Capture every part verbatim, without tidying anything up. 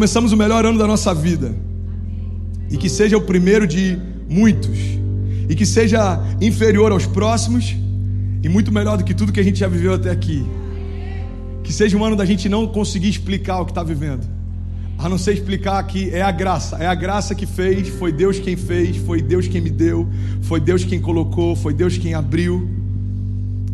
começamos o melhor ano da nossa vida, e que seja o primeiro de muitos, e que seja inferior aos próximos, e muito melhor do que tudo que a gente já viveu até aqui. Que seja um ano da gente não conseguir explicar o que está vivendo, a não ser explicar que é a graça, é a graça que fez, foi Deus quem fez, foi Deus quem me deu, foi Deus quem colocou, foi Deus quem abriu.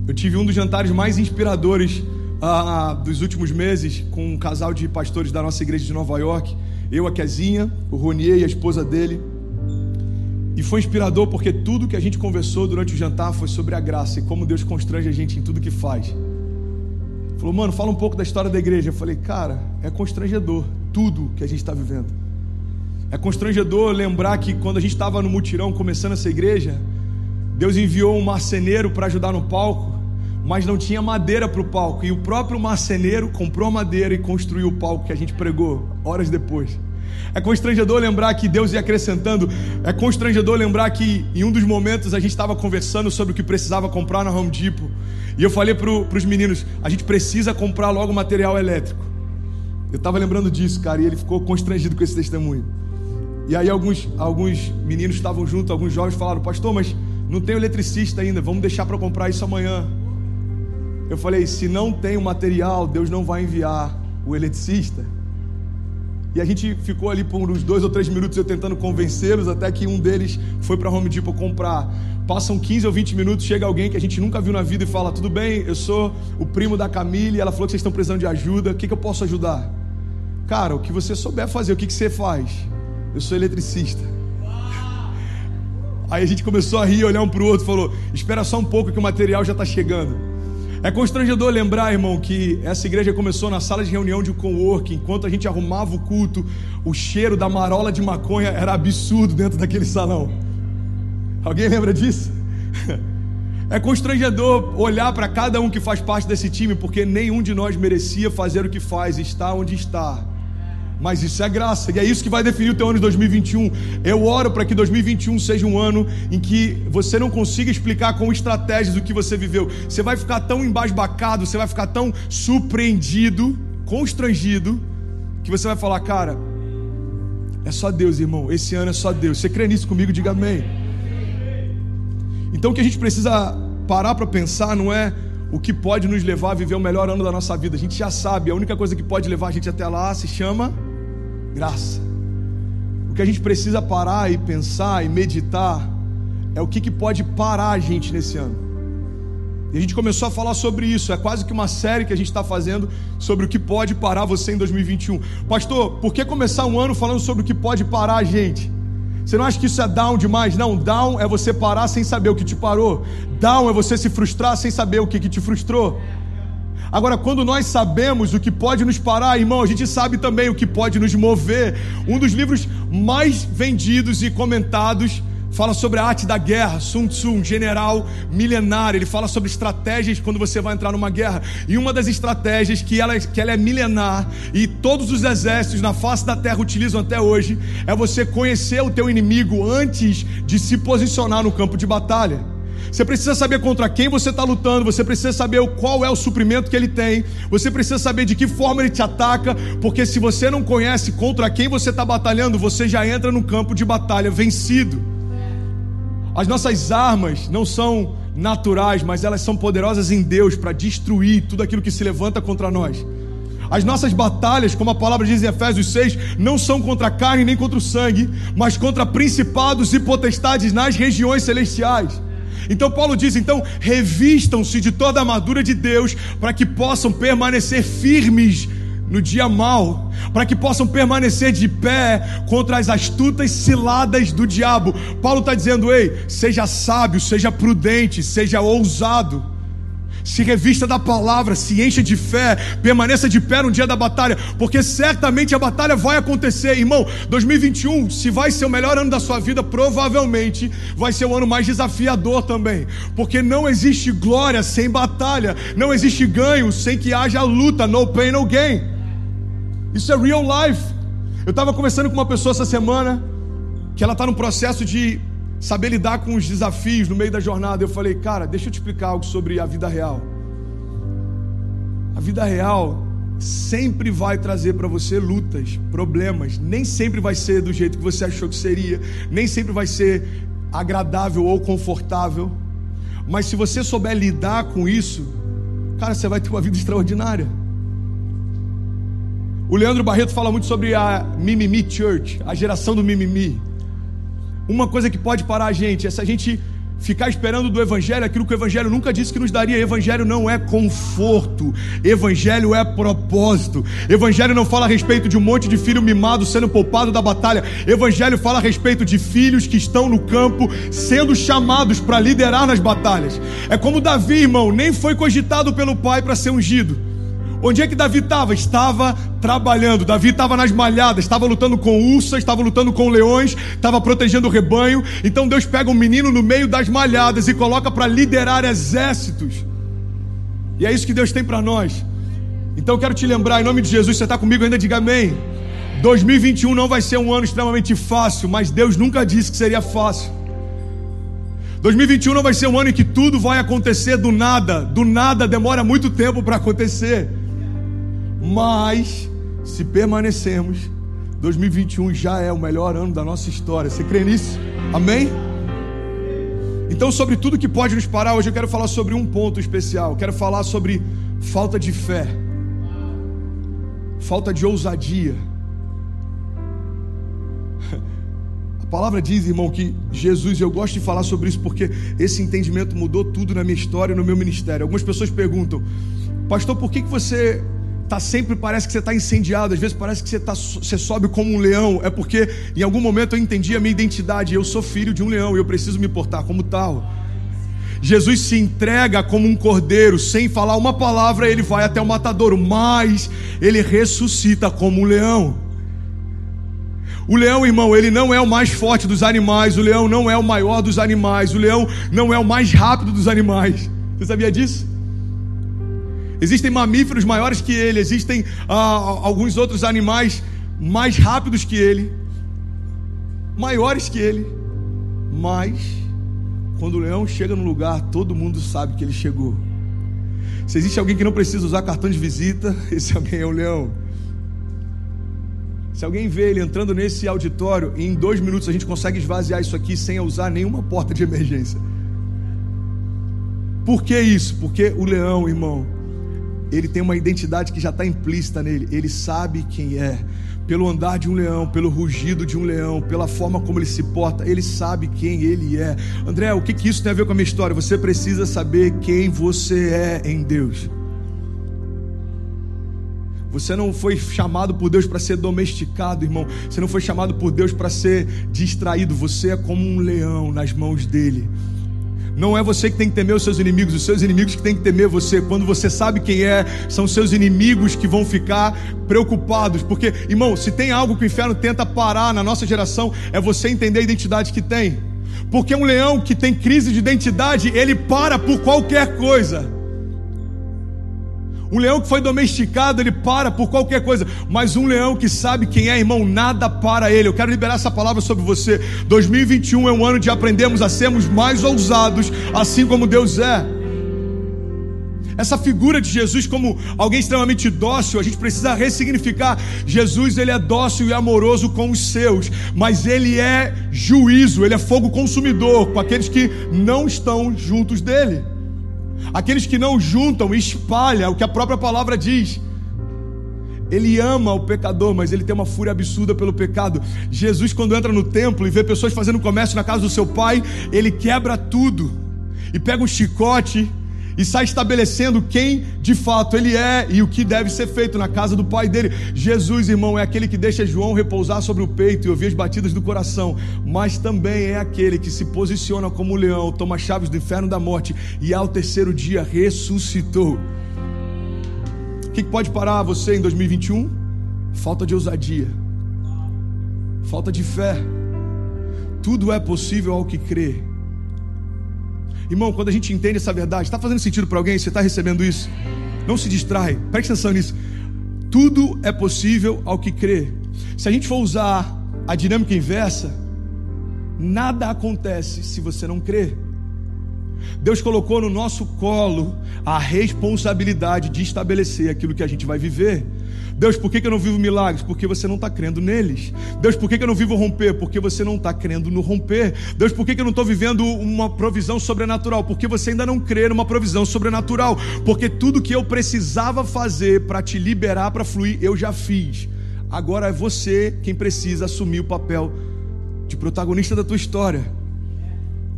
Eu tive um dos jantares mais inspiradores ah, dos últimos meses com um casal de pastores da nossa igreja de Nova York, eu, a Kezinha, o Ronier e a esposa dele. E foi inspirador porque tudo que a gente conversou durante o jantar foi sobre a graça e como Deus constrange a gente em tudo que faz. Falou, mano, fala um pouco da história da igreja. Eu falei, cara, é constrangedor tudo que a gente está vivendo. É constrangedor lembrar que quando a gente estava no mutirão começando essa igreja, Deus enviou um marceneiro para ajudar no palco, mas não tinha madeira para o palco, e o próprio marceneiro comprou a madeira e construiu o palco que a gente pregou horas depois. É constrangedor lembrar que Deus ia acrescentando. É constrangedor lembrar que em um dos momentos a gente estava conversando sobre o que precisava comprar na Home Depot, e eu falei para os meninos, a gente precisa comprar logo material elétrico. Eu estava lembrando disso, cara, e ele ficou constrangido com esse testemunho. E aí alguns, alguns meninos estavam juntos, alguns jovens falaram, pastor, mas não tem eletricista ainda, vamos deixar para comprar isso amanhã. Eu falei, se não tem o material, Deus não vai enviar o eletricista. E a gente ficou ali por uns dois ou três minutos eu tentando convencê-los, até que um deles foi para Home Depot comprar. Passam quinze ou vinte minutos, chega alguém que a gente nunca viu na vida e fala, tudo bem, eu sou o primo da Camille, ela falou que vocês estão precisando de ajuda, o que, que eu posso ajudar? Cara, o que você souber fazer, o que, que você faz? Eu sou eletricista. Aí a gente começou a rir, olhar um para o outro e falou, espera só um pouco que o material já está chegando. É constrangedor lembrar, irmão, que essa igreja começou na sala de reunião de coworking. Enquanto a gente arrumava o culto, o cheiro da marola de maconha era absurdo dentro daquele salão. Alguém lembra disso? É constrangedor olhar para cada um que faz parte desse time, porque nenhum de nós merecia fazer o que faz, estar onde está. Mas isso é graça, e é isso que vai definir o teu ano de dois mil e vinte e um. Eu oro para que dois mil e vinte e um seja um ano em que você não consiga explicar com estratégias o que você viveu. Você vai ficar tão embasbacado, você vai ficar tão surpreendido, constrangido, que você vai falar, cara, é só Deus, irmão, esse ano é só Deus. Você crê nisso comigo? Diga amém. Então o que a gente precisa parar para pensar não é o que pode nos levar a viver o melhor ano da nossa vida. A gente já sabe, a única coisa que pode levar a gente até lá se chama graça. O que a gente precisa parar e pensar e meditar é o que, que pode parar a gente nesse ano. E a gente começou a falar sobre isso, é quase que uma série que a gente está fazendo sobre o que pode parar você em dois mil e vinte e um. Pastor, por que começar um ano falando sobre o que pode parar a gente? Você não acha que isso é down demais? Não, down é você parar sem saber o que te parou. Down é você se frustrar sem saber o que, que te frustrou. Agora, quando nós sabemos o que pode nos parar, irmão, a gente sabe também o que pode nos mover. Um dos livros mais vendidos e comentados fala sobre a arte da guerra. Sun Tzu, um general milenário, ele fala sobre estratégias quando você vai entrar numa guerra. E uma das estratégias que ela, que ela é milenar e todos os exércitos na face da terra utilizam até hoje é você conhecer o teu inimigo antes de se posicionar no campo de batalha. Você precisa saber contra quem você está lutando, você precisa saber qual é o suprimento que ele tem, você precisa saber de que forma ele te ataca, porque se você não conhece contra quem você está batalhando, você já entra no campo de batalha vencido. As nossas armas não são naturais, mas elas são poderosas em Deus para destruir tudo aquilo que se levanta contra nós. As nossas batalhas, como a palavra diz em Efésios seis, não são contra a carne nem contra o sangue, mas contra principados e potestades nas regiões celestiais. Então Paulo diz, então revistam-se de toda a armadura de Deus para que possam permanecer firmes no dia mau, para que possam permanecer de pé contra as astutas ciladas do diabo. Paulo está dizendo, ei, seja sábio, seja prudente, seja ousado, se revista da palavra, se encha de fé, permaneça de pé no dia da batalha, porque certamente a batalha vai acontecer, irmão. dois mil e vinte e um, se vai ser o melhor ano da sua vida, provavelmente vai ser o ano mais desafiador também, porque não existe glória sem batalha, não existe ganho sem que haja luta, no pain, no gain. Isso é real life. Eu estava conversando com uma pessoa essa semana, que ela está no processo de saber lidar com os desafios no meio da jornada. Eu falei, cara, deixa eu te explicar algo sobre a vida real. A vida real sempre vai trazer para você lutas, problemas. Nem sempre vai ser do jeito que você achou que seria, nem sempre vai ser agradável ou confortável, mas se você souber lidar com isso, cara, você vai ter uma vida extraordinária. O Leandro Barreto fala muito sobre a mimimi church, a geração do mimimi. Uma coisa que pode parar a gente é se a gente ficar esperando do evangelho aquilo que o evangelho nunca disse que nos daria. Evangelho não é conforto, evangelho é propósito. Evangelho não fala a respeito de um monte de filho mimado sendo poupado da batalha. Evangelho fala a respeito de filhos que estão no campo sendo chamados para liderar nas batalhas. É como Davi, irmão, nem foi cogitado pelo pai para ser ungido. Onde é que Davi estava? Estava trabalhando. Davi estava nas malhadas, estava lutando com ursas, estava lutando com leões, estava protegendo o rebanho. Então Deus pega um menino no meio das malhadas e coloca para liderar exércitos. E é isso que Deus tem para nós. Então eu quero te lembrar, em nome de Jesus, você está comigo ainda? Diga amém. dois mil e vinte e um não vai ser um ano extremamente fácil, mas Deus nunca disse que seria fácil. dois mil e vinte e um não vai ser um ano em que tudo vai acontecer do nada. Do nada demora muito tempo para acontecer. Mas, se permanecermos, dois mil e vinte e um já é o melhor ano da nossa história. Você crê nisso? Amém? Então, sobre tudo que pode nos parar, hoje eu quero falar sobre um ponto especial. Eu quero falar sobre falta de fé, falta de ousadia. A palavra diz, irmão, que Jesus, eu gosto de falar sobre isso porque esse entendimento mudou tudo na minha história e no meu ministério. Algumas pessoas perguntam: pastor, por que que você... Tá sempre, parece que você está incendiado, às vezes parece que você, tá, você sobe como um leão? É porque em algum momento eu entendi a minha identidade. Eu sou filho de um leão e eu preciso me portar como tal. Jesus se entrega como um cordeiro, sem falar uma palavra ele vai até o matadouro, mas ele ressuscita como um leão. O leão, irmão, ele não é o mais forte dos animais, o leão não é o maior dos animais, o leão não é o mais rápido dos animais. Você sabia disso? Existem mamíferos maiores que ele, existem ah, alguns outros animais mais rápidos que ele, maiores que ele, mas quando o leão chega no lugar, todo mundo sabe que ele chegou. Se existe alguém que não precisa usar cartão de visita, esse alguém é o leão. Se alguém vê ele entrando nesse auditório, em dois minutos a gente consegue esvaziar isso aqui sem usar nenhuma porta de emergência. Por que isso? Porque o leão, irmão, ele tem uma identidade que já está implícita nele. Ele sabe quem é. Pelo andar de um leão, pelo rugido de um leão, pela forma como ele se porta, ele sabe quem ele é. André, o que que isso tem a ver com a minha história? Você precisa saber quem você é em Deus. Você não foi chamado por Deus para ser domesticado, irmão. Você não foi chamado por Deus para ser distraído. Você é como um leão nas mãos dele. Não é você que tem que temer os seus inimigos, os seus inimigos que tem que temer você. Quando você sabe quem é, são seus inimigos que vão ficar preocupados. Porque, irmão, se tem algo que o inferno tenta parar na nossa geração, é você entender a identidade que tem. Porque um leão que tem crise de identidade, ele para por qualquer coisa. Um leão que foi domesticado, ele para por qualquer coisa. Mas um leão que sabe quem é, irmão, nada para ele. Eu quero liberar essa palavra sobre você. dois mil e vinte e um é um ano de aprendermos a sermos mais ousados, assim como Deus é. Essa figura de Jesus como alguém extremamente dócil, a gente precisa ressignificar. Jesus, ele é dócil e amoroso com os seus, mas ele é juízo, ele é fogo consumidor com aqueles que não estão juntos dele. Aqueles que não juntam, espalha o que a própria palavra diz. Ele ama o pecador, mas ele tem uma fúria absurda pelo pecado. Jesus, quando entra no templo e vê pessoas fazendo comércio na casa do seu pai, ele quebra tudo e pega um chicote e sai estabelecendo quem de fato ele é e o que deve ser feito na casa do pai dele. Jesus, irmão, é aquele que deixa João repousar sobre o peito e ouvir as batidas do coração, mas também é aquele que se posiciona como um leão, toma chaves do inferno, da morte, e ao terceiro dia ressuscitou. O que pode parar você em dois mil e vinte e um? Falta de ousadia, falta de fé. Tudo é possível ao que crê. Irmão, quando a gente entende essa verdade, está fazendo sentido para alguém? Você está recebendo isso? Não se distrai, preste atenção nisso. Tudo é possível ao que crê. Se a gente for usar a dinâmica inversa, nada acontece se você não crer. Deus colocou no nosso colo a responsabilidade de estabelecer aquilo que a gente vai viver. Deus, por que eu não vivo milagres? Porque você não está crendo neles. Deus, por que eu não vivo romper? Porque você não está crendo no romper. Deus, por que eu não estou vivendo uma provisão sobrenatural? Porque você ainda não crê numa provisão sobrenatural. Porque tudo que eu precisava fazer para te liberar, para fluir, eu já fiz. Agora é você quem precisa assumir o papel de protagonista da tua história.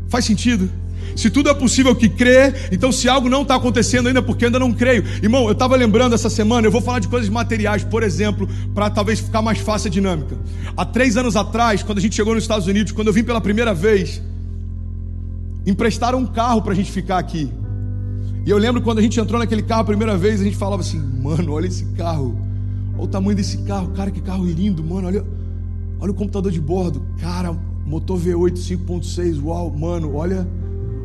Faz sentido? Se tudo é possível que crê, então se algo não está acontecendo ainda, porque ainda não creio. Irmão, eu estava lembrando essa semana, eu vou falar de coisas materiais, por exemplo, para talvez ficar mais fácil a dinâmica. Há três anos atrás, quando a gente chegou nos Estados Unidos, quando eu vim pela primeira vez, emprestaram um carro para a gente ficar aqui. E eu lembro quando a gente entrou naquele carro a primeira vez, a gente falava assim, mano, olha esse carro. Olha o tamanho desse carro, cara, que carro lindo, mano. Olha, olha o computador de bordo. Cara, motor V oito cinco ponto seis, uau, mano, olha...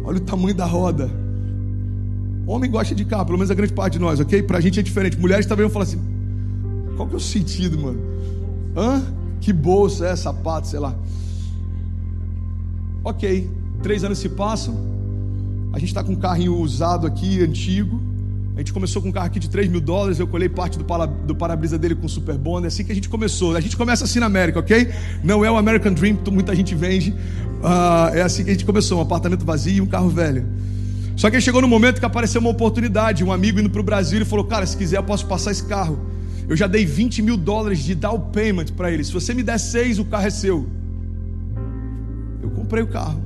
Olha o tamanho da roda. Homem gosta de carro, pelo menos a grande parte de nós, ok? Pra gente é diferente. Mulheres também vão falar assim, qual que é o sentido, mano? Hã? Que bolsa é, sapato, sei lá. Ok, três anos se passam. A gente tá com um carrinho usado aqui, antigo. A gente começou com um carro aqui de três mil dólares. Eu colhei parte do, para, do para-brisa dele com super bônus. É assim que a gente começou. A gente começa assim na América, ok? Não é o American Dream que muita gente vende. Ah, é assim que a gente começou, um apartamento vazio e um carro velho. Só que chegou no momento que apareceu uma oportunidade. Um amigo indo para o Brasil e falou, cara, se quiser eu posso passar esse carro. Eu já dei vinte mil dólares de down payment para ele. Se você me der seis, o carro é seu. Eu comprei o carro.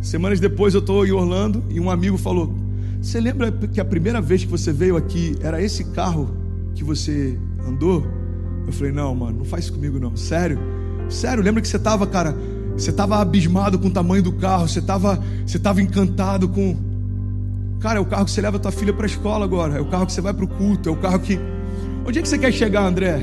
Semanas depois eu estou em Orlando e um amigo falou, você lembra que a primeira vez que você veio aqui era esse carro que você andou? Eu falei, não, mano, não faz isso comigo não, sério. Sério, lembra que você estava, cara, você estava abismado com o tamanho do carro, você estava você estava encantado com... Cara, é o carro que você leva a tua filha para a escola agora, é o carro que você vai para o culto, é o carro que... Onde é que você quer chegar, André?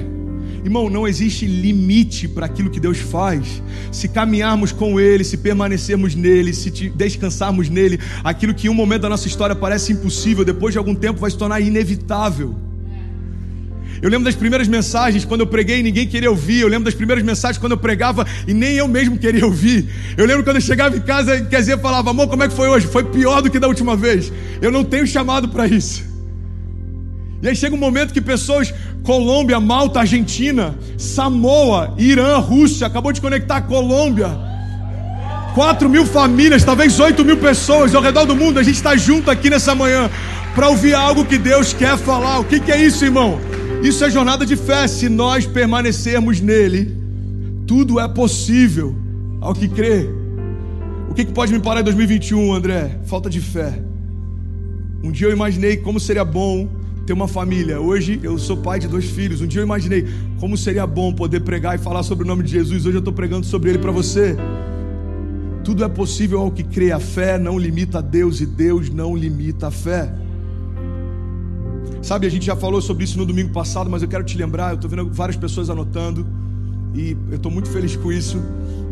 Irmão, não existe limite para aquilo que Deus faz. Se caminharmos com Ele, se permanecermos nele, se descansarmos nele, aquilo que em um momento da nossa história parece impossível, depois de algum tempo vai se tornar inevitável. Eu lembro das primeiras mensagens quando eu preguei e ninguém queria ouvir. Eu lembro das primeiras mensagens quando eu pregava e nem eu mesmo queria ouvir. Eu lembro quando eu chegava em casa e Kezinha falava, amor, como é que foi hoje? Foi pior do que da última vez. Eu não tenho chamado para isso. E aí chega um momento que pessoas, Colômbia, Malta, Argentina, Samoa, Irã, Rússia, acabou de conectar a Colômbia, quatro mil famílias, talvez oito mil pessoas ao redor do mundo, a gente está junto aqui nessa manhã para ouvir algo que Deus quer falar. O que, que é isso, irmão? Isso é jornada de fé. Se nós permanecermos nele, tudo é possível ao que crê. O que, que pode me parar em dois mil e vinte e um, André? Falta de fé. Um dia eu imaginei como seria bom ter uma família. Hoje eu sou pai de dois filhos. Um dia eu imaginei como seria bom poder pregar e falar sobre o nome de Jesus. Hoje eu estou pregando sobre ele para você. Tudo é possível ao que crê. A fé não limita a Deus e Deus não limita a fé. Sabe, a gente já falou sobre isso no domingo passado, mas eu quero te lembrar. Eu estou vendo várias pessoas anotando e eu estou muito feliz com isso.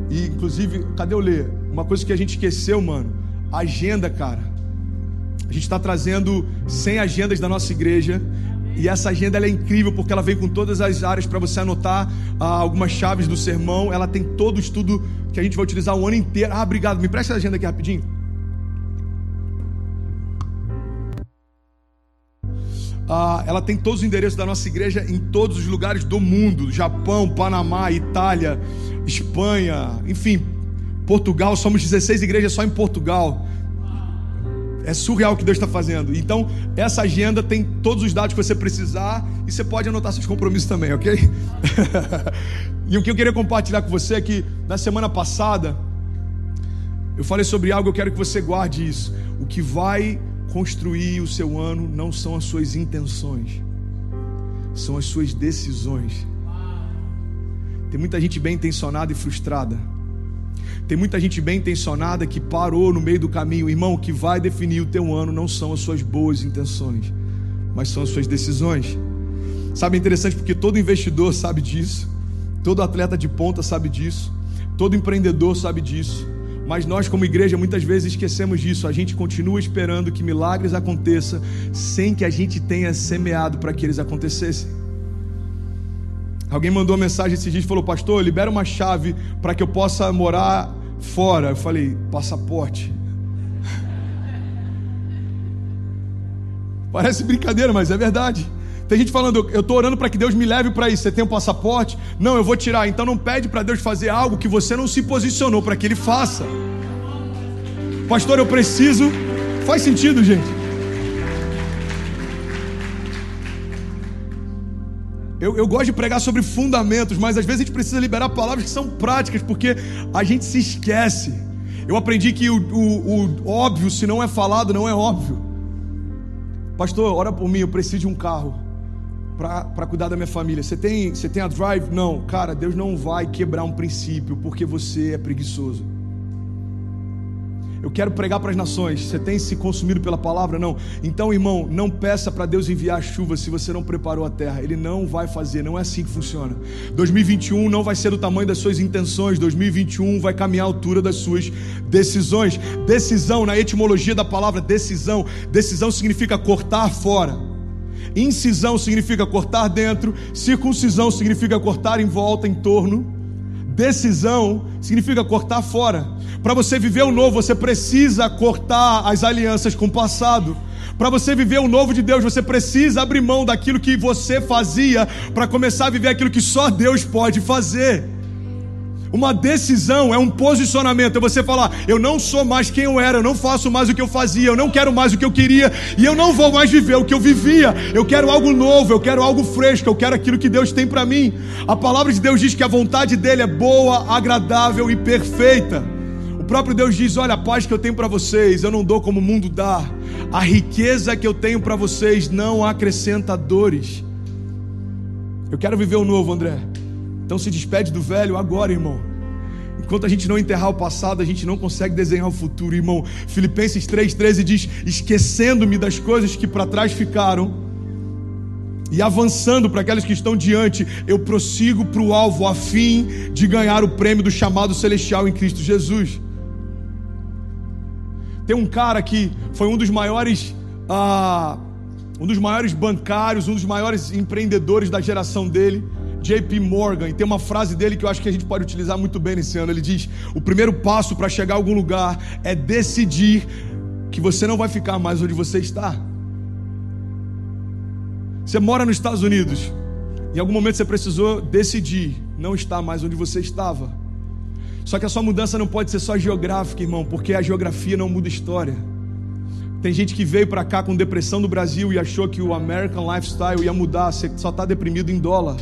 E inclusive, cadê o Lê? Uma coisa que a gente esqueceu, mano, agenda, cara. A gente está trazendo cem agendas da nossa igreja. E essa agenda ela é incrível porque ela vem com todas as áreas para você anotar ah, algumas chaves do sermão. Ela tem todo o estudo que a gente vai utilizar o ano inteiro. Ah, obrigado. Me presta a agenda aqui rapidinho. Ah, ela tem todos os endereços da nossa igreja em todos os lugares do mundo. Japão, Panamá, Itália, Espanha, enfim, Portugal. Somos dezesseis igrejas só em Portugal. É surreal o que Deus está fazendo. Então, essa agenda tem todos os dados que você precisar e você pode anotar seus compromissos também, ok? E o que eu queria compartilhar com você é que na semana passada eu falei sobre algo, eu quero que você guarde isso. O que vai construir o seu ano não são as suas intenções, são as suas decisões. Tem muita gente bem intencionada e frustrada. Tem muita gente bem intencionada que parou no meio do caminho. Irmão, o que vai definir o teu ano não são as suas boas intenções, mas são as suas decisões. Sabe, é interessante porque todo investidor sabe disso, todo atleta de ponta sabe disso, todo empreendedor sabe disso, mas nós como igreja muitas vezes esquecemos disso. A gente continua esperando que milagres aconteçam sem que a gente tenha semeado para que eles acontecessem. Alguém mandou uma mensagem esses dias e falou, pastor, libera uma chave para que eu possa morar fora. Eu falei, passaporte. Parece brincadeira, mas é verdade. Tem gente falando, eu estou orando para que Deus me leve para isso. Você tem um passaporte? Não, eu vou tirar. Então não pede para Deus fazer algo que você não se posicionou para que Ele faça. Pastor, eu preciso. Faz sentido, gente? Eu, eu gosto de pregar sobre fundamentos, mas às vezes a gente precisa liberar palavras que são práticas, porque a gente se esquece. Eu aprendi que o, o, o óbvio, se não é falado, não é óbvio. Pastor, ora por mim, eu preciso de um carro para cuidar da minha família. Você tem, você tem a drive? Não. Cara, Deus não vai quebrar um princípio porque você é preguiçoso. Eu quero pregar para as nações. Você tem se consumido pela palavra? Não. Então, irmão, não peça para Deus enviar chuva se você não preparou a terra. Ele não vai fazer. Não é assim que funciona. dois mil e vinte e um não vai ser do tamanho das suas intenções. dois mil e vinte e um vai caminhar à altura das suas decisões. Decisão, na etimologia da palavra decisão, decisão significa cortar fora. Incisão significa cortar dentro. Circuncisão significa cortar em volta, em torno. Decisão significa cortar fora. Para você viver o novo, você precisa cortar as alianças com o passado. Para você viver o novo de Deus, você precisa abrir mão daquilo que você fazia para começar a viver aquilo que só Deus pode fazer. Uma decisão é um posicionamento, é você falar, eu não sou mais quem eu era, eu não faço mais o que eu fazia, eu não quero mais o que eu queria, e eu não vou mais viver o que eu vivia, eu quero algo novo, eu quero algo fresco, eu quero aquilo que Deus tem para mim. A palavra de Deus diz que a vontade dele é boa, agradável e perfeita. O próprio Deus diz, olha, a paz que eu tenho para vocês, eu não dou como o mundo dá, a riqueza que eu tenho para vocês não acrescenta dores. Eu quero viver o novo, André. Então se despede do velho agora, irmão. Enquanto a gente não enterrar o passado, a gente não consegue desenhar o futuro, irmão. Filipenses três, treze diz, esquecendo-me das coisas que para trás ficaram e avançando para aquelas que estão diante, eu prossigo para o alvo a fim de ganhar o prêmio do chamado celestial em Cristo Jesus. Tem um cara que foi um dos maiores ah, um dos maiores bancários, um dos maiores empreendedores da geração dele, J P Morgan, e tem uma frase dele que eu acho que a gente pode utilizar muito bem nesse ano. Ele diz, o primeiro passo para chegar a algum lugar é decidir que você não vai ficar mais onde você está. Você mora nos Estados Unidos, em algum momento você precisou decidir não estar mais onde você estava. Só que a sua mudança não pode ser só geográfica, irmão, porque a geografia não muda a história. Tem gente que veio para cá com depressão do Brasil e achou que o American Lifestyle ia mudar. Você só está deprimido em dólar.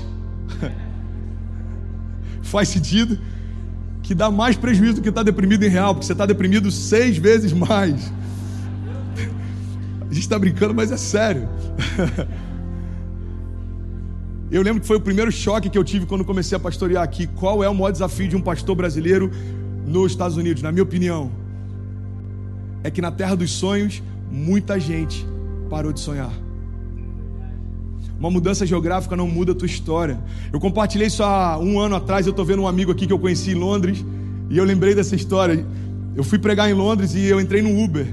Faz sentido que dá mais prejuízo do que estar deprimido em real, porque você está deprimido seis vezes mais. A gente está brincando, mas é sério. Eu lembro que foi o primeiro choque que eu tive quando comecei a pastorear aqui. Qual é o maior desafio de um pastor brasileiro nos Estados Unidos? Na minha opinião, é que na terra dos sonhos muita gente parou de sonhar. Uma mudança geográfica não muda a tua história. Eu compartilhei isso há um ano atrás. Eu estou vendo um amigo aqui que eu conheci em Londres e eu lembrei dessa história. Eu fui pregar em Londres e eu entrei no Uber.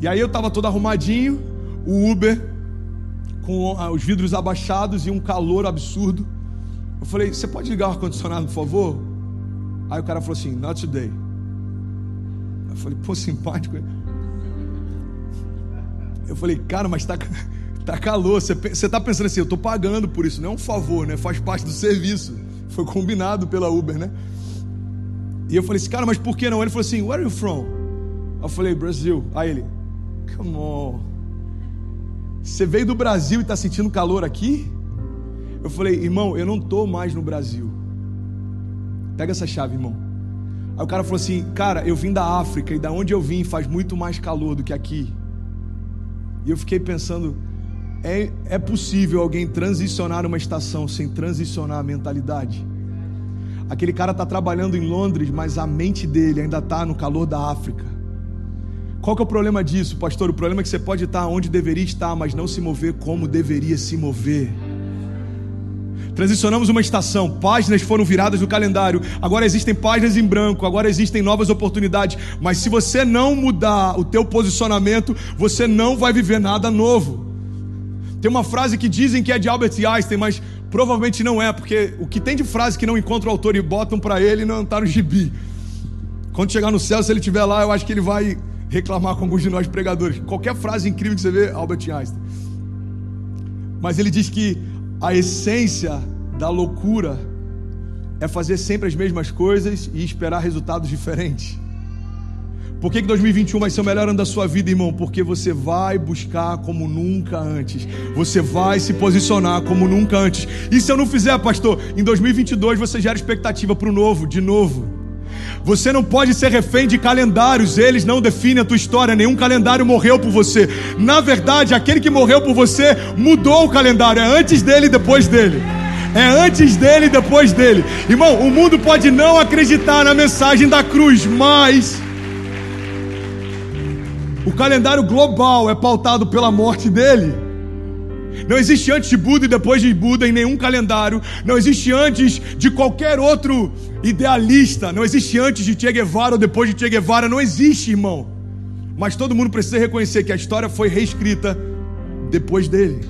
E aí eu estava todo arrumadinho, o Uber com os vidros abaixados e um calor absurdo. Eu falei, você pode ligar o ar-condicionado, por favor? Aí o cara falou assim, not today. Eu falei, pô, simpático. Eu falei, cara, mas tá... tá calor, você está pensando assim, eu estou pagando por isso, não é um favor, né? Faz parte do serviço, foi combinado pela Uber, né? E eu falei assim, cara, mas por que não? Ele falou assim, where are you from? Eu falei, Brasil. Aí ele, come on, você veio do Brasil e está sentindo calor aqui? Eu falei, irmão, eu não estou mais no Brasil, pega essa chave, irmão. Aí o cara falou assim, cara, eu vim da África e da onde eu vim faz muito mais calor do que aqui. E eu fiquei pensando, É, é possível alguém transicionar uma estação sem transicionar a mentalidade? Aquele cara está trabalhando em Londres, mas a mente dele ainda está no calor da África. Qual que é o problema disso, pastor? O problema é que você pode estar onde deveria estar, mas não se mover como deveria se mover. Transicionamos uma estação, páginas foram viradas no calendário, agora existem páginas em branco, agora existem novas oportunidades, mas se você não mudar o teu posicionamento, você não vai viver nada novo. Tem uma frase que dizem que é de Albert Einstein, mas provavelmente não é, porque o que tem de frase que não encontra o autor e botam para ele não está no gibi. Quando chegar no céu, se ele estiver lá, eu acho que ele vai reclamar com alguns de nós pregadores. Qualquer frase incrível que você vê, Albert Einstein. Mas ele diz que a essência da loucura é fazer sempre as mesmas coisas e esperar resultados diferentes. Por que que dois mil e vinte e um vai ser o melhor ano da sua vida, irmão? Porque você vai buscar como nunca antes. Você vai se posicionar como nunca antes. E se eu não fizer, pastor? Em dois mil e vinte e dois você gera expectativa para o novo, de novo. Você não pode ser refém de calendários. Eles não definem a tua história. Nenhum calendário morreu por você. Na verdade, aquele que morreu por você mudou o calendário. É antes dele e depois dele. É antes dele e depois dele. Irmão, o mundo pode não acreditar na mensagem da cruz, mas o calendário global é pautado pela morte dele. Não existe antes de Buda e depois de Buda em nenhum calendário. Não existe antes de qualquer outro idealista. Não existe antes de Che Guevara ou depois de Che Guevara. Não existe, irmão. Mas todo mundo precisa reconhecer que a história foi reescrita depois dele.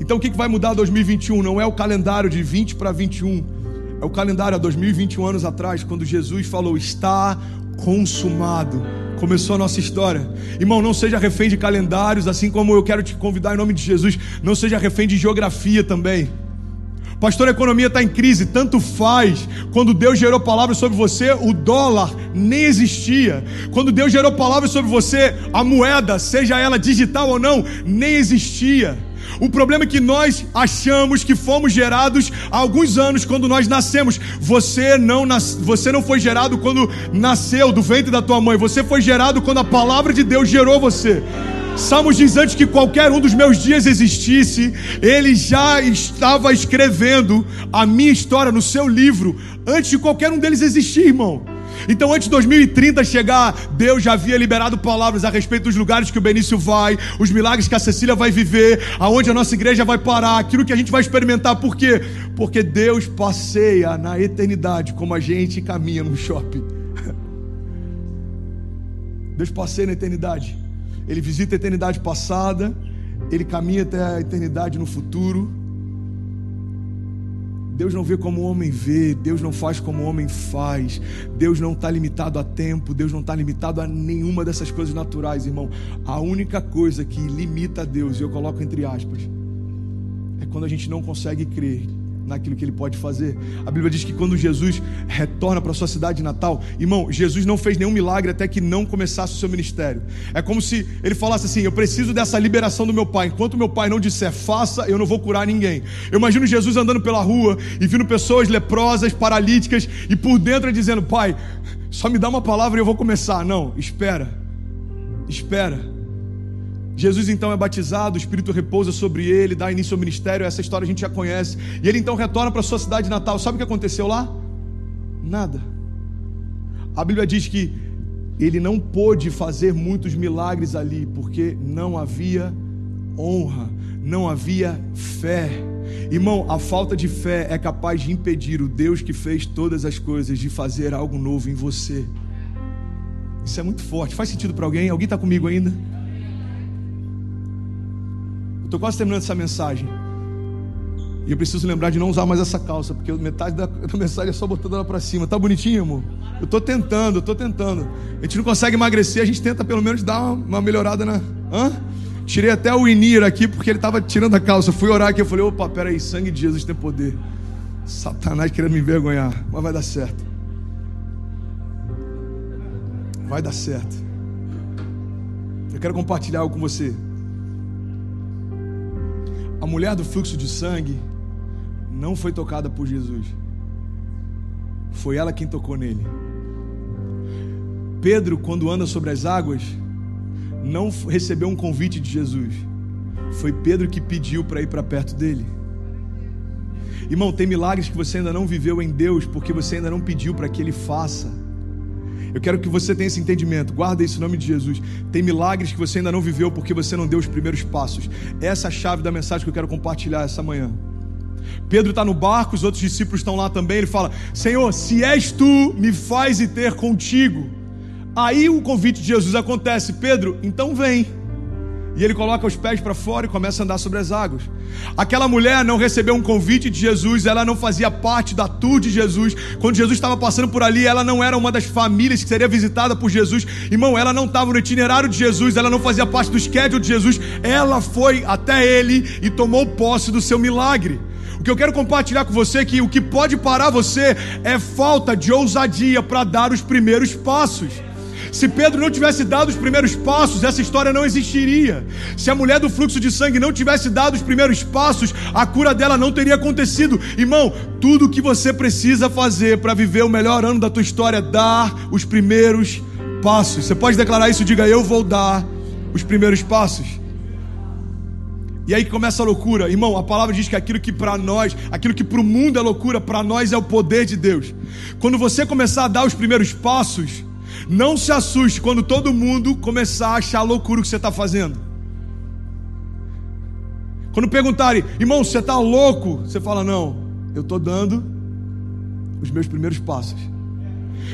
Então o que vai mudar dois mil e vinte e um? Não é o calendário de vinte para vinte e um. É o calendário há dois mil e vinte e um anos atrás, quando Jesus falou: está consumado. Começou a nossa história. Irmão, não seja refém de calendários, assim como eu quero te convidar em nome de Jesus. Não seja refém de geografia também. Pastor, a economia está em crise. Tanto faz. Quando Deus gerou palavras sobre você, o dólar nem existia. Quando Deus gerou palavras sobre você, a moeda, seja ela digital ou não, nem existia. O problema é que nós achamos que fomos gerados há alguns anos quando nós nascemos. Você não, nas... você não foi gerado quando nasceu do ventre da tua mãe. Você foi gerado quando a palavra de Deus gerou você. Salmos diz: antes que qualquer um dos meus dias existisse, ele já estava escrevendo a minha história no seu livro, antes de qualquer um deles existir, irmão. Então antes de dois mil e trinta chegar, Deus já havia liberado palavras a respeito dos lugares que o Benício vai, os milagres que a Cecília vai viver, aonde a nossa igreja vai parar, aquilo que a gente vai experimentar. Por quê? Porque Deus passeia na eternidade como a gente caminha no shopping. Deus passeia na eternidade. Ele visita a eternidade passada, ele caminha até a eternidade no futuro. Deus não vê como o homem vê, Deus não faz como o homem faz, Deus não está limitado a tempo, Deus não está limitado a nenhuma dessas coisas naturais, irmão. A única coisa que limita a Deus, e eu coloco entre aspas, é quando a gente não consegue crer naquilo que Ele pode fazer. A Bíblia diz que quando Jesus retorna para sua cidade natal, irmão, Jesus não fez nenhum milagre até que não começasse o seu ministério. É como se Ele falasse assim: eu preciso dessa liberação do meu Pai. Enquanto meu Pai não disser faça, eu não vou curar ninguém. Eu imagino Jesus andando pela rua e vindo pessoas leprosas, paralíticas, e por dentro dizendo: Pai, só me dá uma palavra e eu vou começar. Não, espera, espera. Jesus então é batizado, o Espírito repousa sobre ele, dá início ao ministério. Essa história a gente já conhece. E ele então retorna para sua cidade natal. Sabe o que aconteceu lá? Nada. A Bíblia diz que ele não pôde fazer muitos milagres ali, porque não havia honra, não havia fé. Irmão, a falta de fé é capaz de impedir o Deus que fez todas as coisas de fazer algo novo em você. Isso é muito forte. Faz sentido para alguém? Alguém está comigo ainda? Estou quase terminando essa mensagem. E eu preciso lembrar de não usar mais essa calça, porque metade da, da mensagem é só botando ela para cima. Tá bonitinho, amor? Eu tô tentando, eu tô tentando. A gente não consegue emagrecer, a gente tenta pelo menos dar uma, uma melhorada na... Hã? Tirei até o Inir aqui, porque ele tava tirando a calça. Eu fui orar aqui, eu falei: opa, peraí, sangue de Jesus tem poder. Satanás querendo me envergonhar. Mas vai dar certo. Vai dar certo. Eu quero compartilhar algo com você. A mulher do fluxo de sangue não foi tocada por Jesus. Foi ela quem tocou nele. Pedro, quando anda sobre as águas, não recebeu um convite de Jesus. Foi Pedro que pediu para ir para perto dele. Irmão, tem milagres que você ainda não viveu em Deus porque você ainda não pediu para que Ele faça. Eu quero que você tenha esse entendimento. Guarda isso em nome de Jesus. Tem milagres que você ainda não viveu porque você não deu os primeiros passos. Essa é a chave da mensagem que eu quero compartilhar essa manhã. Pedro está no barco, os outros discípulos estão lá também. Ele fala: Senhor, se és tu, me faz ir ter contigo. Aí o convite de Jesus acontece: Pedro, então vem. E ele coloca os pés para fora e começa a andar sobre as águas. Aquela mulher não recebeu um convite de Jesus, ela não fazia parte da tour de Jesus. Quando Jesus estava passando por ali, ela não era uma das famílias que seria visitada por Jesus. Irmão, ela não estava no itinerário de Jesus, ela não fazia parte do schedule de Jesus. Ela foi até ele e tomou posse do seu milagre. O que eu quero compartilhar com você é que o que pode parar você é falta de ousadia para dar os primeiros passos. Se Pedro não tivesse dado os primeiros passos, essa história não existiria. Se a mulher do fluxo de sangue não tivesse dado os primeiros passos, a cura dela não teria acontecido. Irmão, tudo o que você precisa fazer para viver o melhor ano da tua história é dar os primeiros passos. Você pode declarar isso? Diga, eu vou dar os primeiros passos. E aí começa a loucura. Irmão, a palavra diz que aquilo que para nós, aquilo que para o mundo é loucura, para nós é o poder de Deus. Quando você começar a dar os primeiros passos, não se assuste quando todo mundo começar a achar loucura o que você está fazendo. Quando perguntarem, irmão, você está louco? Você fala, não, eu estou dando os meus primeiros passos.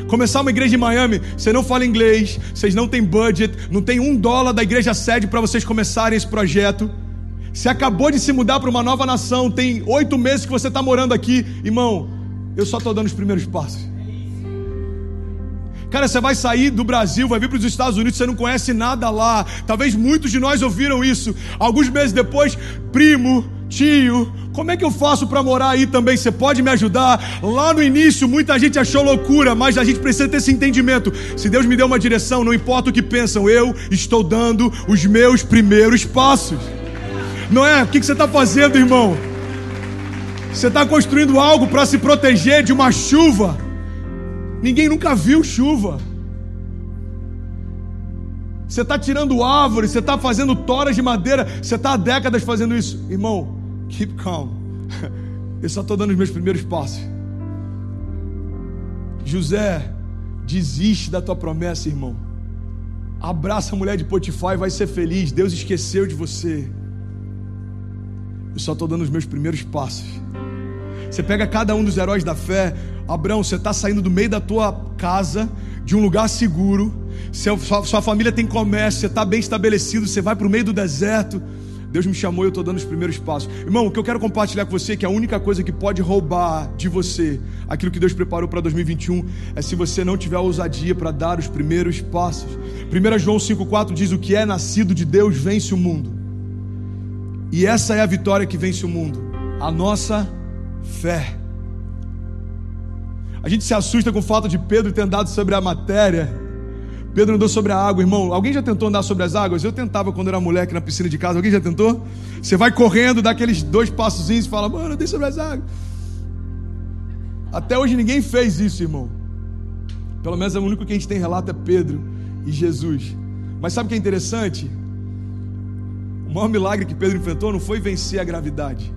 Começar uma igreja em Miami, você não fala inglês, vocês não têm budget, não tem um dólar da igreja sede para vocês começarem esse projeto. Você acabou de se mudar para uma nova nação, tem oito meses que você está morando aqui. Irmão, eu só estou dando os primeiros passos. Cara, você vai sair do Brasil, vai vir para os Estados Unidos, você não conhece nada lá. Talvez muitos de nós ouviram isso. Alguns meses depois, primo, tio, como é que eu faço para morar aí também? Você pode me ajudar? Lá no início, muita gente achou loucura, mas a gente precisa ter esse entendimento. Se Deus me deu uma direção, não importa o que pensam, eu estou dando os meus primeiros passos. Não é? O que você está fazendo, irmão? Você está construindo algo para se proteger de uma chuva. Ninguém nunca viu chuva. Você está tirando árvores, você está fazendo toras de madeira, você está há décadas fazendo isso. Irmão, keep calm. Eu só estou dando os meus primeiros passos. José, desiste da tua promessa, irmão. Abraça a mulher de Potifar e vai ser feliz. Deus esqueceu de você. Eu só estou dando os meus primeiros passos. Você pega cada um dos heróis da fé. Abraão, você está saindo do meio da tua casa, de um lugar seguro, seu, sua, sua família tem comércio, você está bem estabelecido, você vai para o meio do deserto. Deus me chamou e eu estou dando os primeiros passos. Irmão, o que eu quero compartilhar com você é que a única coisa que pode roubar de você aquilo que Deus preparou para dois mil e vinte e um é se você não tiver ousadia para dar os primeiros passos. Primeiro João cinco, quatro diz: o que é nascido de Deus vence o mundo. E essa é a vitória que vence o mundo, a nossa fé. A gente se assusta com o fato de Pedro ter andado sobre a matéria. Pedro andou sobre a água, irmão. Alguém já tentou andar sobre as águas? Eu tentava quando era moleque na piscina de casa. Alguém já tentou? Você vai correndo, dá aqueles dois passozinhos e fala, mano, eu andei sobre as águas. Até hoje ninguém fez isso, irmão. Pelo menos é o único que a gente tem relato é Pedro e Jesus. Mas sabe o que é interessante? O maior milagre que Pedro enfrentou não foi vencer a gravidade.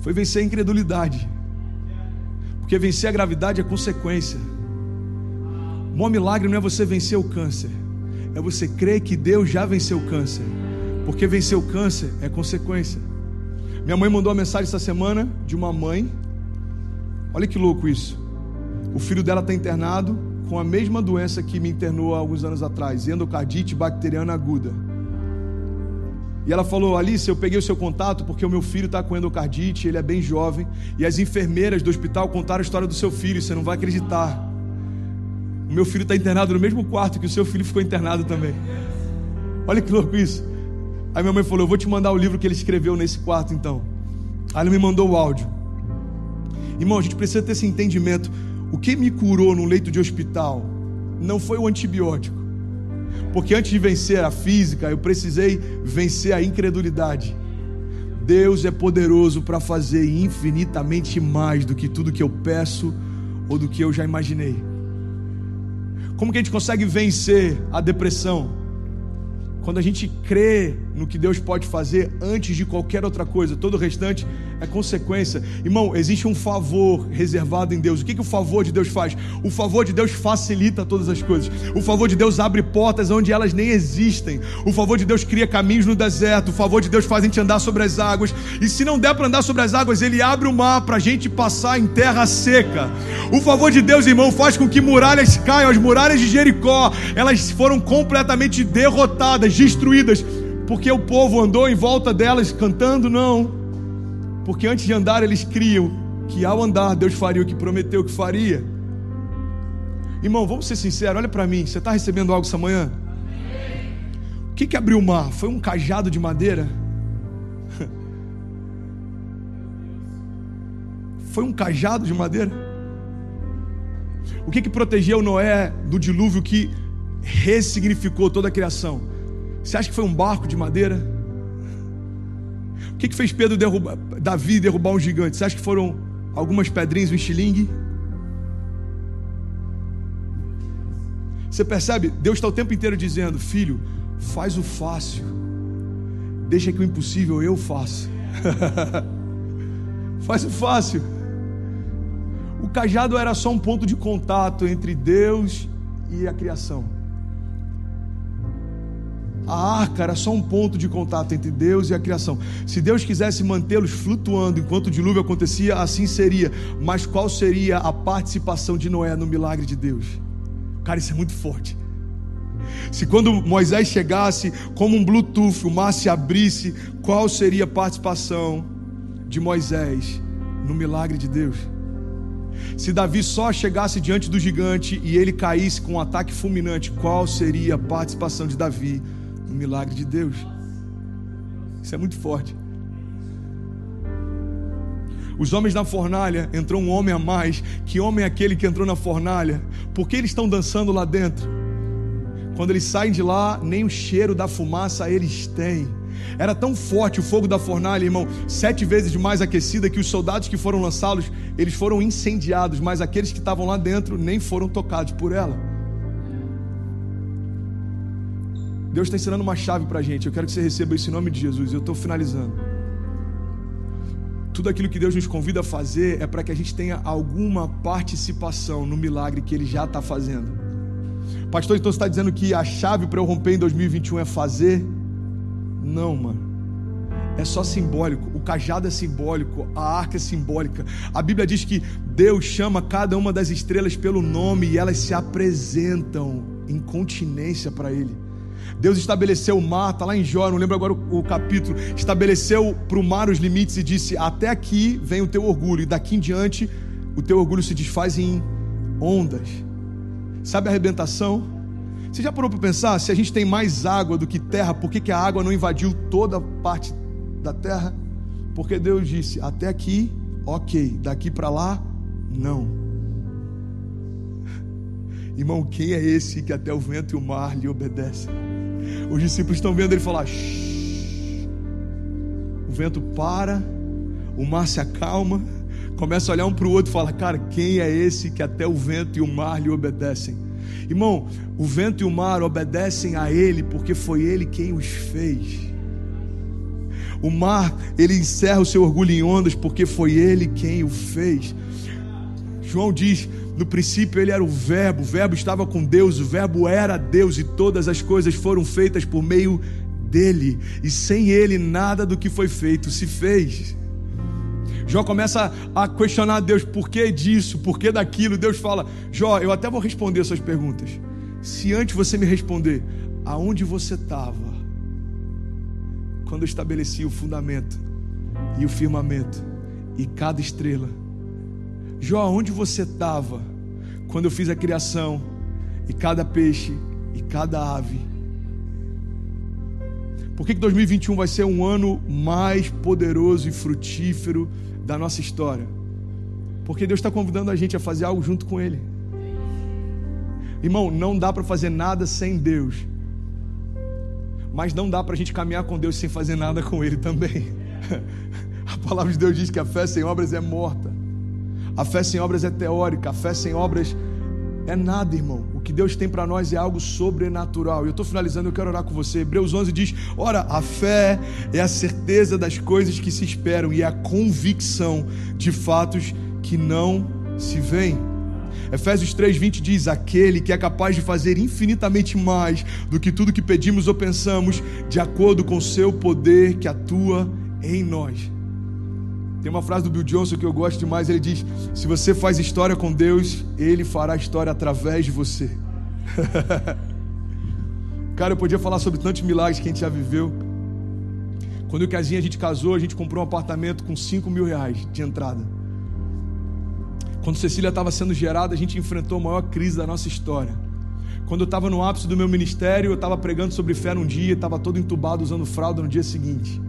Foi vencer a incredulidade. Porque vencer a gravidade é consequência. O maior milagre não é você vencer o câncer, é você crer que Deus já venceu o câncer. Porque vencer o câncer é consequência. Minha mãe mandou uma mensagem essa semana de uma mãe. Olha que louco isso. O filho dela está internado com a mesma doença que me internou há alguns anos atrás, endocardite bacteriana aguda. E ela falou, Alice, eu peguei o seu contato porque o meu filho está com endocardite, ele é bem jovem, e as enfermeiras do hospital contaram a história do seu filho, você não vai acreditar. O meu filho está internado no mesmo quarto que o seu filho ficou internado também. Olha que louco isso. Aí minha mãe falou, eu vou te mandar o livro que ele escreveu nesse quarto então. Aí ele me mandou o áudio. Irmão, a gente precisa ter esse entendimento. O que me curou num leito de hospital não foi o antibiótico. Porque antes de vencer a física, eu precisei vencer a incredulidade. Deus é poderoso para fazer infinitamente mais do que tudo que eu peço ou do que eu já imaginei. Como que a gente consegue vencer a depressão? Quando a gente crê no que Deus pode fazer antes de qualquer outra coisa. Todo o restante é consequência. Irmão, existe um favor reservado em Deus. O que, que o favor de Deus faz? O favor de Deus facilita todas as coisas. O favor de Deus abre portas onde elas nem existem. O favor de Deus cria caminhos no deserto. O favor de Deus faz a gente andar sobre as águas. E se não der para andar sobre as águas, Ele abre o mar para a gente passar em terra seca. O favor de Deus, irmão, faz com que muralhas caiam. As muralhas de Jericó, elas foram completamente derrotadas, destruídas. Porque o povo andou em volta delas cantando? Não. Porque antes de andar eles criam que ao andar Deus faria o que prometeu que faria. Irmão, vamos ser sinceros, olha para mim, você está recebendo algo essa manhã? Amém. O que que abriu o mar? Foi um cajado de madeira? Foi um cajado de madeira? O que que protegeu Noé do dilúvio que ressignificou toda a criação? Você acha que foi um barco de madeira? O que, que fez Pedro derrubar, Davi derrubar um gigante? Você acha que foram algumas pedrinhas, um estilingue? Você percebe? Deus está o tempo inteiro dizendo: filho, faz o fácil, deixa que o impossível eu faço. Faz o fácil. O cajado era só um ponto de contato entre Deus e a criação. A arca era só um ponto de contato entre Deus e a criação. Se Deus quisesse mantê-los flutuando enquanto o dilúvio acontecia, assim seria. Mas qual seria a participação de Noé no milagre de Deus? Cara, isso é muito forte. Se quando Moisés chegasse, como um Bluetooth, o mar se abrisse, qual seria a participação de Moisés no milagre de Deus? Se Davi só chegasse diante do gigante e ele caísse com um ataque fulminante, qual seria a participação de Davi? O milagre de Deus. Isso é muito forte. Os homens na fornalha, entrou um homem a mais. Que homem é aquele que entrou na fornalha? Por que eles estão dançando lá dentro? Quando eles saem de lá, nem o cheiro da fumaça eles têm. Era tão forte o fogo da fornalha, irmão, sete vezes mais aquecida, que os soldados que foram lançá-los, eles foram incendiados, mas aqueles que estavam lá dentro nem foram tocados por ela. Deus está ensinando uma chave para a gente. Eu quero que você receba isso em nome de Jesus. Eu estou finalizando. Tudo aquilo que Deus nos convida a fazer é para que a gente tenha alguma participação no milagre que Ele já está fazendo. Pastor, então você está dizendo que a chave para eu romper em dois mil e vinte e um é fazer? Não, mano. É só simbólico. O cajado é simbólico, a arca é simbólica. A Bíblia diz que Deus chama cada uma das estrelas pelo nome e elas se apresentam em continência para Ele. Deus estabeleceu o mar, está lá em Jó, não lembro agora o, o capítulo, estabeleceu para o mar os limites e disse: até aqui vem o teu orgulho, e daqui em diante o teu orgulho se desfaz em ondas. Sabe a arrebentação? Você já parou para pensar? Se a gente tem mais água do que terra, por que que a água não invadiu toda a parte da terra? Porque Deus disse: até aqui, ok, daqui para lá, não. Irmão, quem é esse que até o vento e o mar lhe obedecem? Os discípulos estão vendo ele falar: shh. O vento para, o mar se acalma, começa a olhar um para o outro e fala: cara, quem é esse que até o vento e o mar lhe obedecem? Irmão, o vento e o mar obedecem a Ele porque foi Ele quem os fez. O mar, ele encerra o seu orgulho em ondas porque foi Ele quem o fez. João diz: no princípio Ele era o verbo, o verbo estava com Deus, o verbo era Deus e todas as coisas foram feitas por meio dEle, e sem Ele nada do que foi feito se fez. Jó começa a questionar a Deus: por que disso, por que daquilo? Deus fala: Jó, eu até vou responder suas perguntas, se antes você me responder, aonde você estava quando eu estabeleci o fundamento e o firmamento e cada estrela? Jó, onde você estava quando eu fiz a criação e cada peixe e cada ave? Por que que dois mil e vinte e um vai ser um ano mais poderoso e frutífero da nossa história? Porque Deus está convidando a gente a fazer algo junto com Ele. Irmão, não dá para fazer nada sem Deus, mas não dá para a gente caminhar com Deus sem fazer nada com Ele também. A palavra de Deus diz que a fé sem obras é morta. A fé sem obras é teórica, a fé sem obras É nada, irmão. O que Deus tem para nós é algo sobrenatural. E eu estou finalizando, eu quero orar com você. Hebreus onze diz: ora, a fé é a certeza das coisas que se esperam e a convicção de fatos que não se veem. Efésios três, vinte diz: aquele que é capaz de fazer infinitamente mais do que tudo que pedimos ou pensamos, de acordo com o seu poder que atua em nós. Tem uma frase do Bill Johnson que eu gosto demais, ele diz: se você faz história com Deus, Ele fará história através de você. Cara, eu podia falar sobre tantos milagres que a gente já viveu. Quando eu e Kezinha a gente casou, a gente comprou um apartamento com cinco mil reais de entrada. Quando Cecília estava sendo gerada, a gente enfrentou a maior crise da nossa história. Quando eu estava no ápice do meu ministério, eu estava pregando sobre fé num dia, estava todo entubado usando fralda no dia seguinte.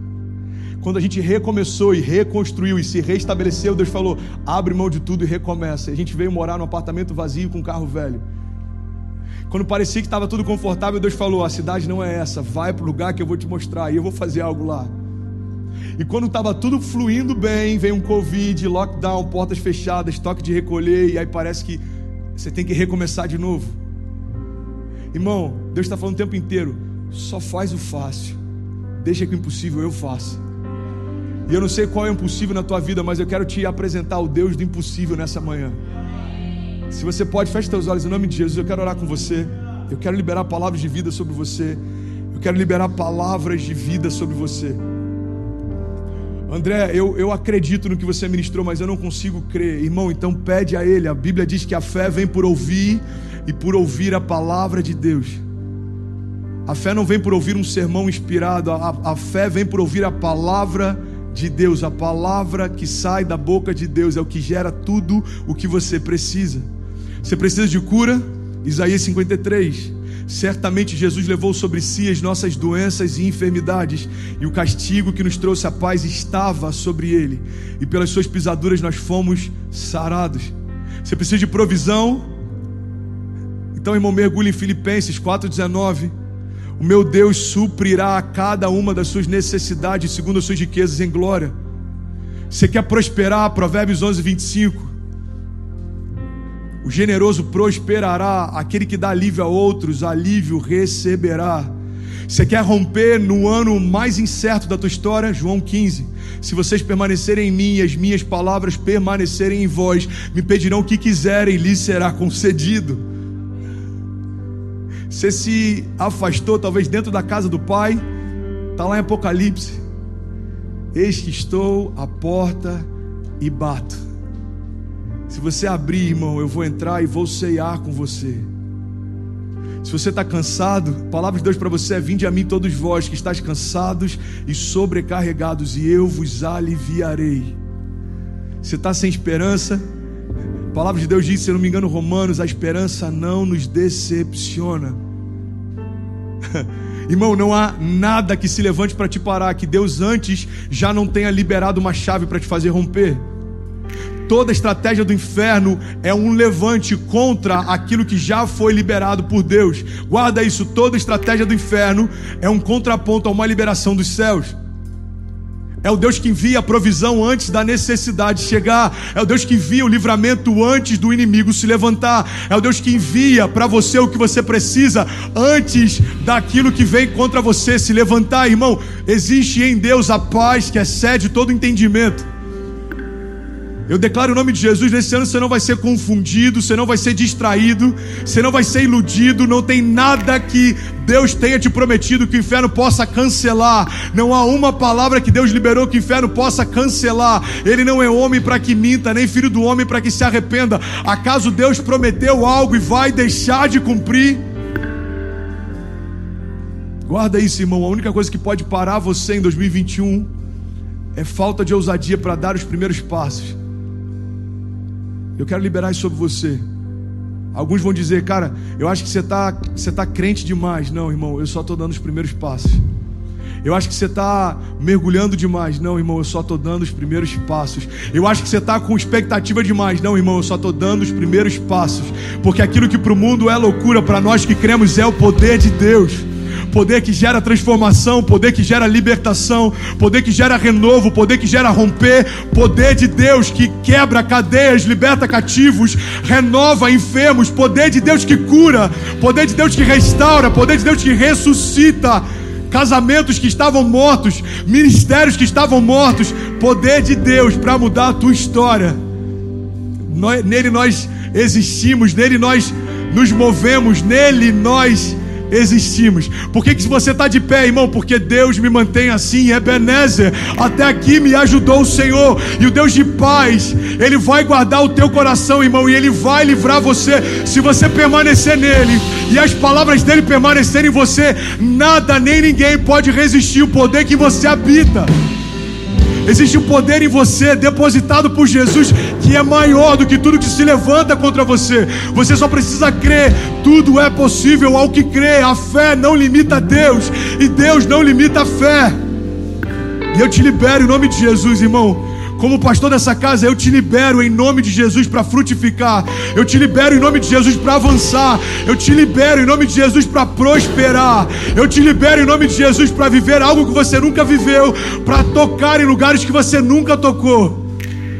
Quando a gente recomeçou e reconstruiu e se restabeleceu, Deus falou: abre mão de tudo e recomeça. E a gente veio morar num apartamento vazio com um carro velho. Quando parecia que estava tudo confortável, Deus falou: a cidade não é essa, vai para o lugar que eu vou te mostrar e eu vou fazer algo lá. E quando estava tudo fluindo bem, veio um Covid, lockdown, portas fechadas, toque de recolher, e aí parece que você tem que recomeçar de novo. Irmão, Deus está falando o tempo inteiro: só faz o fácil, deixa que o impossível eu faça. E eu não sei qual é o impossível na tua vida, mas eu quero te apresentar o Deus do impossível nessa manhã. Se você pode, feche teus olhos em nome de Jesus. Eu quero orar com você. Eu quero liberar palavras de vida sobre você. Eu quero liberar palavras de vida sobre você. André, eu, eu acredito no que você ministrou, mas eu não consigo crer. Irmão, então pede a Ele. A Bíblia diz que a fé vem por ouvir e por ouvir a palavra de Deus. A fé não vem por ouvir um sermão inspirado. A, a fé vem por ouvir a palavra de Deus. A palavra que sai da boca de Deus é o que gera tudo o que você precisa. Você precisa de cura? Isaías cinquenta e três: certamente Jesus levou sobre si as nossas doenças e enfermidades, e o castigo que nos trouxe a paz estava sobre ele, e pelas suas pisaduras nós fomos sarados. Você precisa de provisão? Então, irmão, mergulhe em Filipenses quatro, dezenove: o meu Deus suprirá a cada uma das suas necessidades segundo as suas riquezas em glória. Você quer prosperar? Provérbios onze, vinte e cinco: o generoso prosperará, aquele que dá alívio a outros, alívio receberá. Você quer romper no ano mais incerto da tua história? João quinze: se vocês permanecerem em mim e as minhas palavras permanecerem em vós, me pedirão o que quiserem e lhes será concedido. Você se afastou, talvez, dentro da casa do Pai. Está lá em Apocalipse: eis que estou à porta e bato. Se você abrir, irmão, eu vou entrar e vou ceiar com você. Se você está cansado, a palavra de Deus para você é: vinde a mim todos vós que estáis cansados e sobrecarregados, e eu vos aliviarei. Você está sem esperança? A palavra de Deus diz, se eu não me engano, Romanos: a esperança não nos decepciona. Irmão, não há nada que se levante para te parar, que Deus antes já não tenha liberado uma chave para te fazer romper. Toda estratégia do inferno é um levante contra aquilo que já foi liberado por Deus. Guarda isso: toda estratégia do inferno é um contraponto a uma liberação dos céus. É o Deus que envia a provisão antes da necessidade chegar. É o Deus que envia o livramento antes do inimigo se levantar. É o Deus que envia para você o que você precisa antes daquilo que vem contra você se levantar. Irmão, existe em Deus a paz que excede todo entendimento. Eu declaro o nome de Jesus: nesse ano você não vai ser confundido, você não vai ser distraído, você não vai ser iludido. Não tem nada que Deus tenha te prometido que o inferno possa cancelar. Não há uma palavra que Deus liberou que o inferno possa cancelar. Ele não é homem para que minta, nem filho do homem para que se arrependa. Acaso Deus prometeu algo e vai deixar de cumprir? Guarda isso, irmão: a única coisa que pode parar você em dois mil e vinte e um é falta de ousadia para dar os primeiros passos. Eu quero liberar isso sobre você. Alguns vão dizer: cara, eu acho que você está você tá crente demais. Não, irmão, eu só estou dando os primeiros passos. Eu acho que você está mergulhando demais. Não, irmão, eu só estou dando os primeiros passos. Eu acho que você está com expectativa demais. Não, irmão, eu só estou dando os primeiros passos. Porque aquilo que para o mundo é loucura, para nós que cremos é o poder de Deus. poder que gera transformação, poder que gera libertação, poder que gera renovo, poder que gera romper, poder de Deus que quebra cadeias, liberta cativos, renova enfermos, poder de Deus que cura, poder de Deus que restaura, poder de Deus que ressuscita casamentos que estavam mortos, ministérios que estavam mortos, poder de Deus para mudar a tua história. Nós, nele nós existimos, nele nós nos movemos, nele nós existimos. Por que que você está de pé, irmão? Porque Deus me mantém assim. Ebenezer, até aqui me ajudou o Senhor, e o Deus de paz, Ele vai guardar o teu coração, irmão, e Ele vai livrar você, se você permanecer nele, e as palavras dele permanecerem em você. Nada nem ninguém pode resistir o poder que você habita. Existe um poder em você, depositado por Jesus, que é maior do que tudo que se levanta contra você. Você só precisa crer. Tudo é possível ao que crê. A fé não limita a Deus, e Deus não limita a fé. E eu te libero em nome de Jesus, irmão. Como pastor dessa casa, eu te libero em nome de Jesus para frutificar. Eu te libero em nome de Jesus para avançar. Eu te libero em nome de Jesus para prosperar. Eu te libero em nome de Jesus para viver algo que você nunca viveu, para tocar em lugares que você nunca tocou.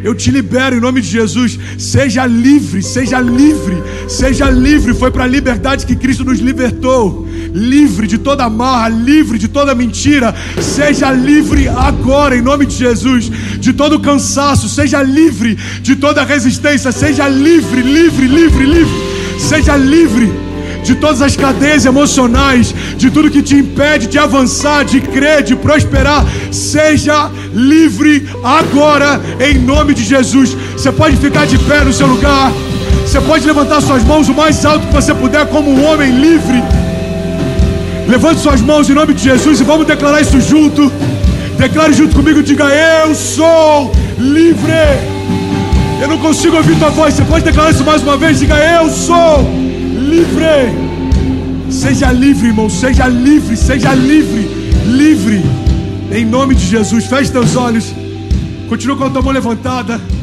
Eu te libero em nome de Jesus. Seja livre, seja livre, seja livre. Foi para a liberdade que Cristo nos libertou. Livre de toda amarra, livre de toda mentira. Seja livre agora, em nome de Jesus. De todo cansaço, seja livre. De toda resistência, seja livre, livre, livre, livre. Seja livre de todas as cadeias emocionais, de tudo que te impede de avançar, de crer, de prosperar. Seja livre agora, em nome de Jesus. Você pode ficar de pé no seu lugar. Você pode levantar suas mãos o mais alto que você puder, como um homem livre. Levante suas mãos em nome de Jesus e vamos declarar isso junto. Declare junto comigo, diga: eu sou livre. Eu não consigo ouvir tua voz. Você pode declarar isso mais uma vez? Diga: eu sou livre. Seja livre, irmão. Seja livre, seja livre. Livre. Em nome de Jesus. Feche teus olhos. Continua com a tua mão levantada.